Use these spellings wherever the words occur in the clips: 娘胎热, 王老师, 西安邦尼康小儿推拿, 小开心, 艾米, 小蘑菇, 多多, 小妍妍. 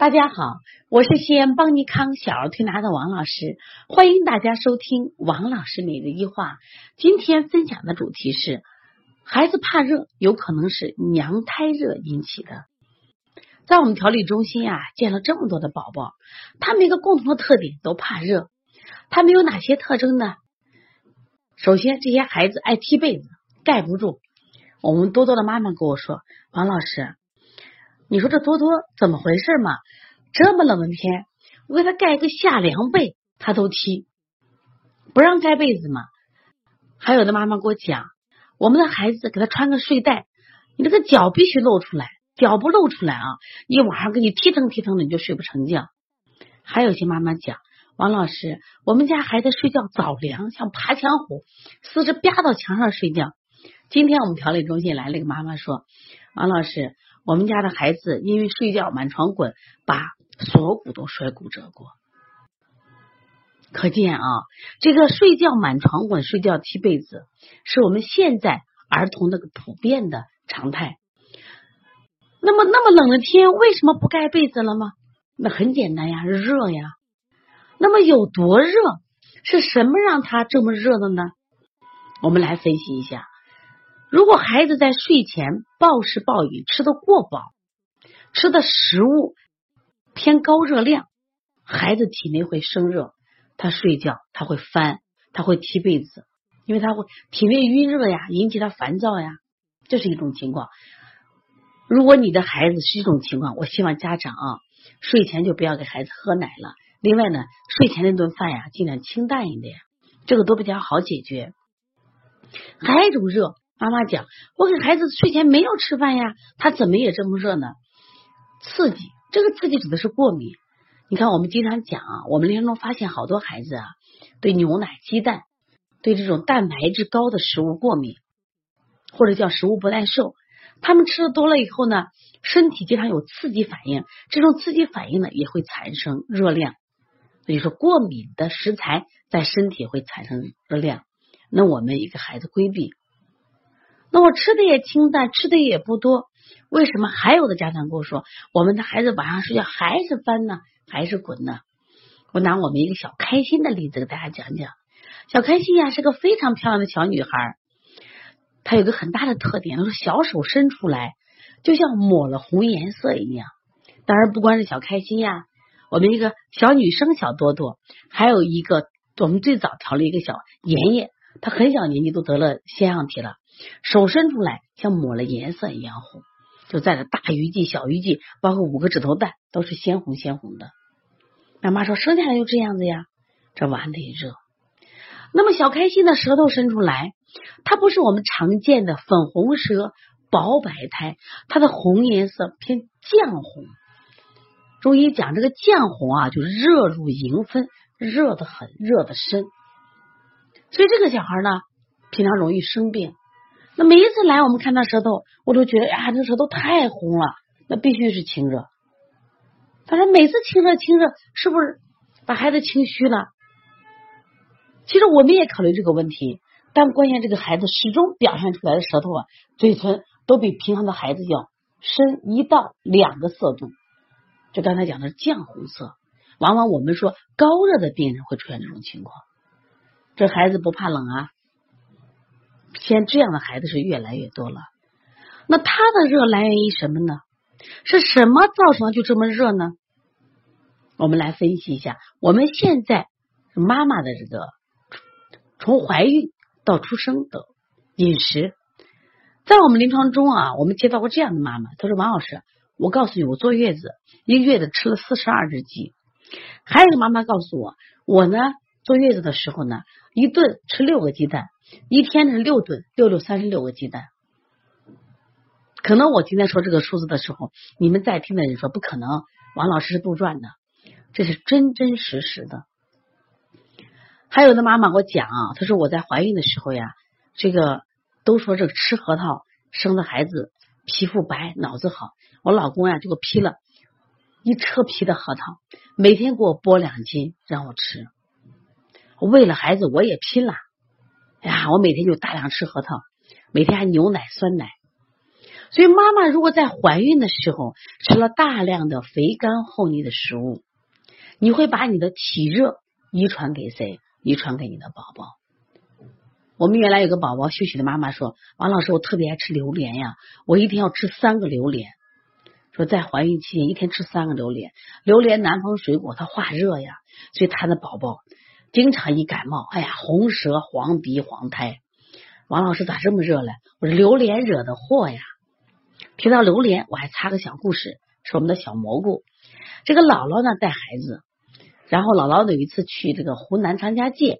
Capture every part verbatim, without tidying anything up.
大家好，我是西安邦尼康小儿推拿的王老师，欢迎大家收听王老师每日一话。今天分享的主题是孩子怕热有可能是娘胎热引起的。在我们调理中心啊，见了这么多的宝宝，他们一个共同的特点都怕热。他们有哪些特征呢？首先，这些孩子爱踢被子，盖不住。我们多多的妈妈跟我说，王老师，你说这多多怎么回事嘛？这么冷的天，我给他盖一个夏凉被，他都踢，不让盖被子嘛。还有的妈妈给我讲，我们的孩子给他穿个睡袋，你这个脚必须露出来，脚不露出来啊，一晚上给你踢腾踢腾的，你就睡不成觉。还有些妈妈讲，王老师，我们家孩子睡觉早凉，像爬墙虎，四肢啪到墙上睡觉。今天我们调理中心来了一个妈妈说，王老师，我们家的孩子因为睡觉满床滚，把锁骨都摔骨折过。可见啊，这个睡觉满床滚、睡觉踢被子，是我们现在儿童的普遍的常态。那么那么冷的天，为什么不盖被子了吗？那很简单呀，热呀。那么有多热？是什么让他这么热的呢？我们来分析一下。如果孩子在睡前暴食暴饮，吃得过饱，吃的食物偏高热量，孩子体内会生热，他睡觉他会翻，他会踢被子，因为他会体内淤热呀，引起他烦躁呀，这是一种情况。如果你的孩子是一种情况，我希望家长啊，睡前就不要给孩子喝奶了。另外呢，睡前那顿饭呀，尽量清淡一点，这个都比较好解决。还有一种热，妈妈讲，我给孩子睡前没有吃饭呀，他怎么也这么热呢？刺激，这个刺激指的是过敏。你看我们经常讲啊，我们临床中发现好多孩子啊，对牛奶、鸡蛋，对这种蛋白质高的食物过敏，或者叫食物不耐受。他们吃的多了以后呢，身体经常有刺激反应，这种刺激反应呢也会产生热量。所以说过敏的食材在身体会产生热量，那我们也给孩子规避。那我吃的也清淡，吃的也不多，为什么还有的家长跟我说，我们的孩子晚上睡觉还是翻呢，还是滚呢？我拿我们一个小开心的例子给大家讲讲。小开心呀，是个非常漂亮的小女孩，她有个很大的特点，就是小手伸出来，就像抹了红颜色一样。当然不光是小开心呀，我们一个小女生小多多，还有一个我们最早调了一个小妍妍，她很小年纪都得了腺样体了，手伸出来像抹了颜色一样红，就在了大鱼际、小鱼际，包括五个指头蛋都是鲜红鲜红的。妈妈说生下来就这样子呀，这碗得热。那么小开心的舌头伸出来，它不是我们常见的粉红舌、薄白苔，它的红颜色偏绛红。中医讲这个绛红啊，就是热入营分，热得很，热得深。所以这个小孩呢，平常容易生病。那每一次来我们看他舌头，我都觉得啊，这舌头太红了，那必须是清热。他说每次清热清热，是不是把孩子清虚了？其实我们也考虑这个问题，但关键这个孩子始终表现出来的舌头啊，嘴唇都比平常的孩子要深一到两个色度，就刚才讲的绛红色。往往我们说高热的病人会出现这种情况，这孩子不怕冷啊。现在这样的孩子是越来越多了。那他的热来源于什么呢？是什么造成就这么热呢？我们来分析一下。我们现在妈妈的这个从怀孕到出生的饮食，在我们临床中啊，我们接到过这样的妈妈，她说王老师，我告诉你，我坐月子一个月的吃了四十二只鸡。还有一个妈妈告诉我，我呢坐月子的时候呢，一顿吃六个鸡蛋。一天是六顿，六六三十六个鸡蛋。可能我今天说这个数字的时候，你们在听的人说不可能，王老师是杜撰的，这是真真实实的。还有的妈妈给我讲啊，她说我在怀孕的时候呀，这个都说这个吃核桃生的孩子皮肤白脑子好，我老公呀就给我批了一车皮的核桃，每天给我剥两斤让我吃，为了孩子我也拼了呀，我每天就大量吃核桃，每天还牛奶酸奶。所以妈妈如果在怀孕的时候吃了大量的肥甘厚腻的食物，你会把你的体热遗传给谁？遗传给你的宝宝。我们原来有个宝宝休息的妈妈说，王老师，我特别爱吃榴莲呀，我一天要吃三个榴莲。说在怀孕期间一天吃三个榴莲，榴莲南方水果它化热呀，所以她的宝宝经常一感冒，哎呀，红舌黄鼻黄胎。王老师咋这么热了？我说榴莲惹的祸呀。提到榴莲我还插个小故事，是我们的小蘑菇。这个姥姥呢带孩子，然后姥姥有一次去这个湖南张家界，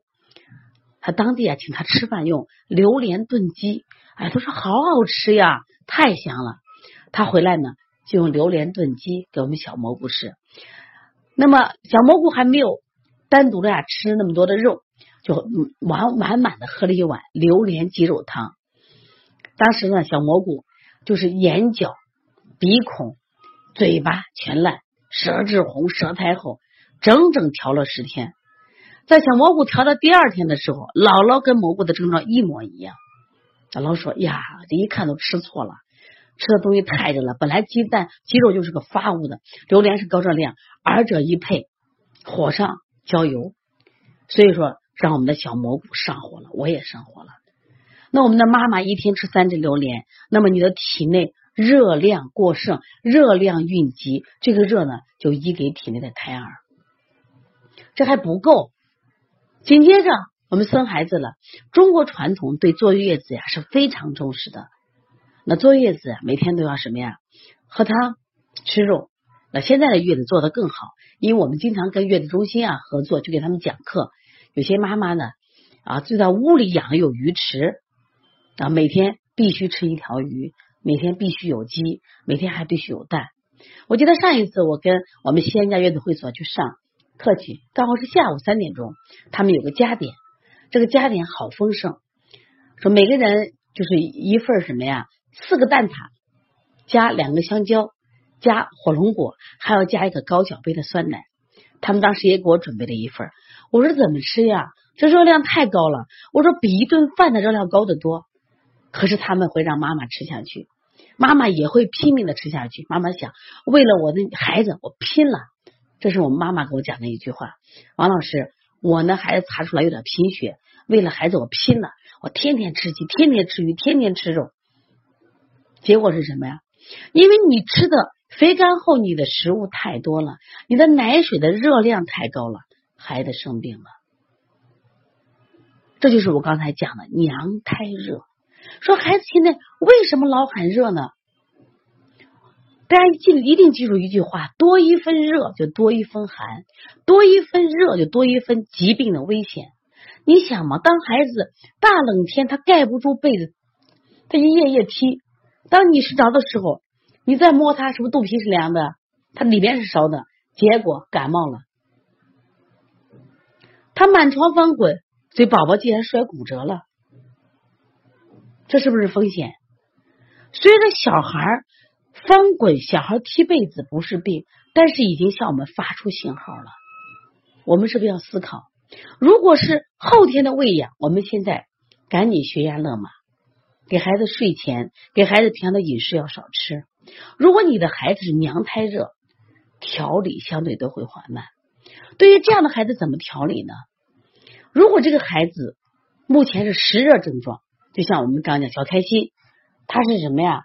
他当地啊请他吃饭用榴莲炖鸡，哎，都说好好吃呀，太香了。他回来呢就用榴莲炖鸡给我们小蘑菇吃。那么小蘑菇还没有单独的呀吃那么多的肉，就满满满的喝了一碗榴莲鸡肉汤。当时呢小蘑菇就是眼角鼻孔嘴巴全烂，舌质红舌苔厚，整整调了十天。在小蘑菇调到第二天的时候，姥姥跟蘑菇的症状一模一样。姥姥说呀，这一看都吃错了，吃的东西太热了，本来鸡蛋鸡肉就是个发物的，榴莲是高热量，二者一配，火上浇油。所以说让我们的小蘑菇上火了，我也上火了。那我们的妈妈一天吃三只榴莲，那么你的体内热量过剩，热量蕴积，这个热呢就移给体内的胎儿。这还不够，紧接着我们生孩子了。中国传统对坐月子呀是非常重视的。那坐月子每天都要什么呀？喝汤吃肉。那现在的月子做得更好，因为我们经常跟月子中心啊合作，就给他们讲课。有些妈妈呢啊就在屋里养有鱼池啊，每天必须吃一条鱼，每天必须有鸡，每天还必须有蛋。我记得上一次我跟我们西安家月子会所去上课去，刚好是下午三点钟，他们有个家典，这个家典好丰盛，说每个人就是一份什么呀，四个蛋挞加两个香蕉加火龙果，还要加一个高脚杯的酸奶。他们当时也给我准备了一份，我说怎么吃呀？这热量太高了，我说比一顿饭的热量高得多。可是他们会让妈妈吃下去，妈妈也会拼命的吃下去。妈妈想，为了我的孩子我拼了。这是我妈妈给我讲的一句话。王老师，我呢孩子查出来有点贫血，为了孩子我拼了，我天天吃鸡，天天吃鱼，天天吃肉。结果是什么呀？因为你吃的肥甘厚腻的食物太多了，你的奶水的热量太高了，孩子生病了。这就是我刚才讲的娘胎热。说孩子现在为什么老喊热呢？大家一定记住一句话，多一分热就多一分寒，多一分热就多一分疾病的危险。你想嘛，当孩子大冷天他盖不住被子，他一夜夜踢，当你睡着的时候你再摸他，是不是肚皮是凉的，他里面是烧的，结果感冒了。他满床翻滚，所以宝宝竟然摔骨折了，这是不是风险？虽然小孩翻滚，小孩踢被子不是病，但是已经向我们发出信号了。我们是不是要思考，如果是后天的喂养，我们现在赶紧悬崖勒马，给孩子睡前，给孩子平常的饮食要少吃。如果你的孩子是娘胎热，调理相对都会缓慢。对于这样的孩子怎么调理呢？如果这个孩子目前是实热症状，就像我们刚讲小开心，他是什么呀？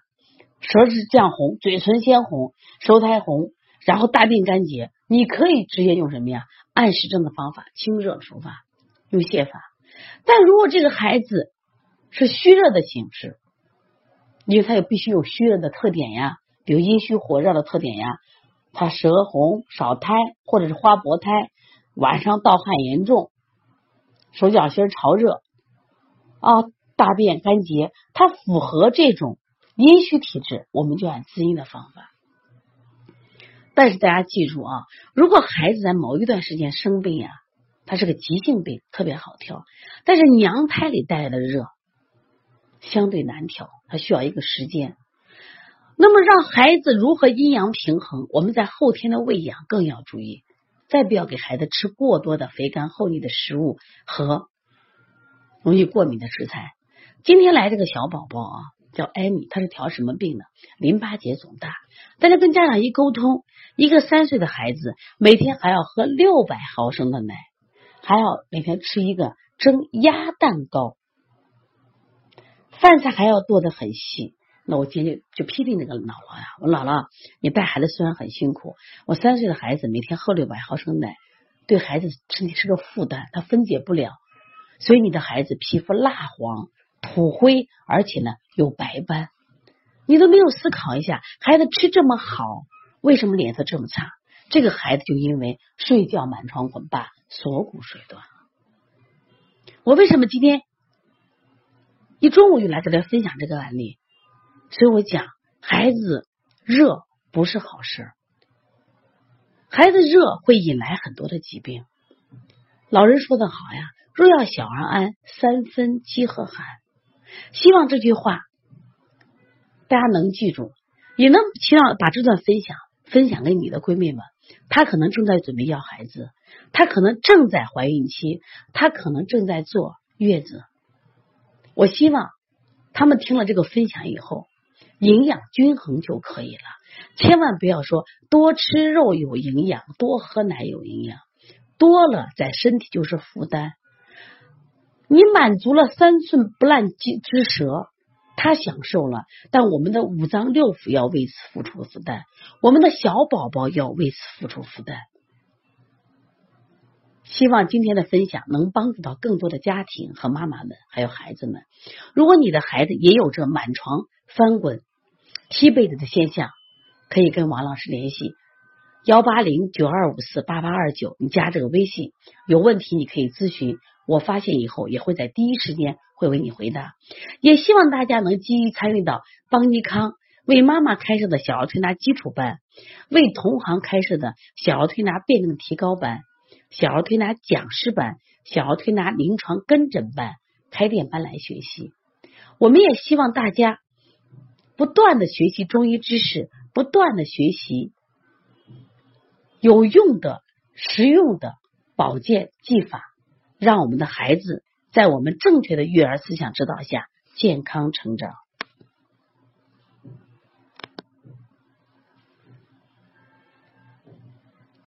舌质绛红，嘴唇鲜红，舌苔红，然后大便干结。你可以直接用什么呀？按时针的方法，清热的手法，用泻法。但如果这个孩子是虚热的形式，因为他也必须有虚热的特点呀，比如阴虚火热的特点呀，他舌红少苔或者是花薄苔，晚上盗汗严重，手脚心潮热啊、哦，大便干结，它符合这种阴虚体质，我们就按滋阴的方法。但是大家记住啊，如果孩子在某一段时间生病呀、啊，它是个急性病，特别好调。但是娘胎里带来的热相对难调，它需要一个时间。那么让孩子如何阴阳平衡，我们在后天的喂养更要注意，再不要给孩子吃过多的肥甘厚腻的食物和容易过敏的食材。今天来这个小宝宝啊，叫艾米，她是调什么病呢？淋巴结肿大。但是跟家长一沟通，一个三岁的孩子每天还要喝六百毫升的奶，还要每天吃一个蒸鸭蛋糕，饭菜还要剁得很细。那我今天就批评那个姥姥呀，我姥姥，你带孩子虽然很辛苦，我三岁的孩子每天喝六百毫升奶，对孩子身体是个负担，他分解不了，所以你的孩子皮肤蜡黄、土灰，而且呢有白斑。你都没有思考一下，孩子吃这么好，为什么脸色这么差？这个孩子就因为睡觉满床滚吧，锁骨水断。我为什么今天一中午就来这里分享这个案例？所以我讲，孩子热不是好事，孩子热会引来很多的疾病。老人说的好呀，若要小儿安，三分饥和寒。希望这句话大家能记住，也能希望把这段分享分享给你的闺蜜们。她可能正在准备要孩子，她可能正在怀孕期，她可能正在坐月子。我希望她们听了这个分享以后，营养均衡就可以了，千万不要说多吃肉有营养，多喝奶有营养，多了在身体就是负担。你满足了三寸不烂之舌，他享受了，但我们的五脏六腑要为此付出负担，我们的小宝宝要为此付出负担。希望今天的分享能帮助到更多的家庭和妈妈们，还有孩子们。如果你的孩子也有着满床翻滚、踢被子的现象，可以跟王老师联系幺八零九二五四八八二九，你加这个微信，有问题你可以咨询。我发现以后也会在第一时间会为你回答，也希望大家能积极参与到邦尼康为妈妈开设的小儿推拿基础班，为同行开设的小儿推拿辩证提高班、小儿推拿讲师班、小儿推拿临床跟诊班、开店班来学习。我们也希望大家不断的学习中医知识，不断的学习有用的、实用的保健技法，让我们的孩子在我们正确的育儿思想指导下健康成长。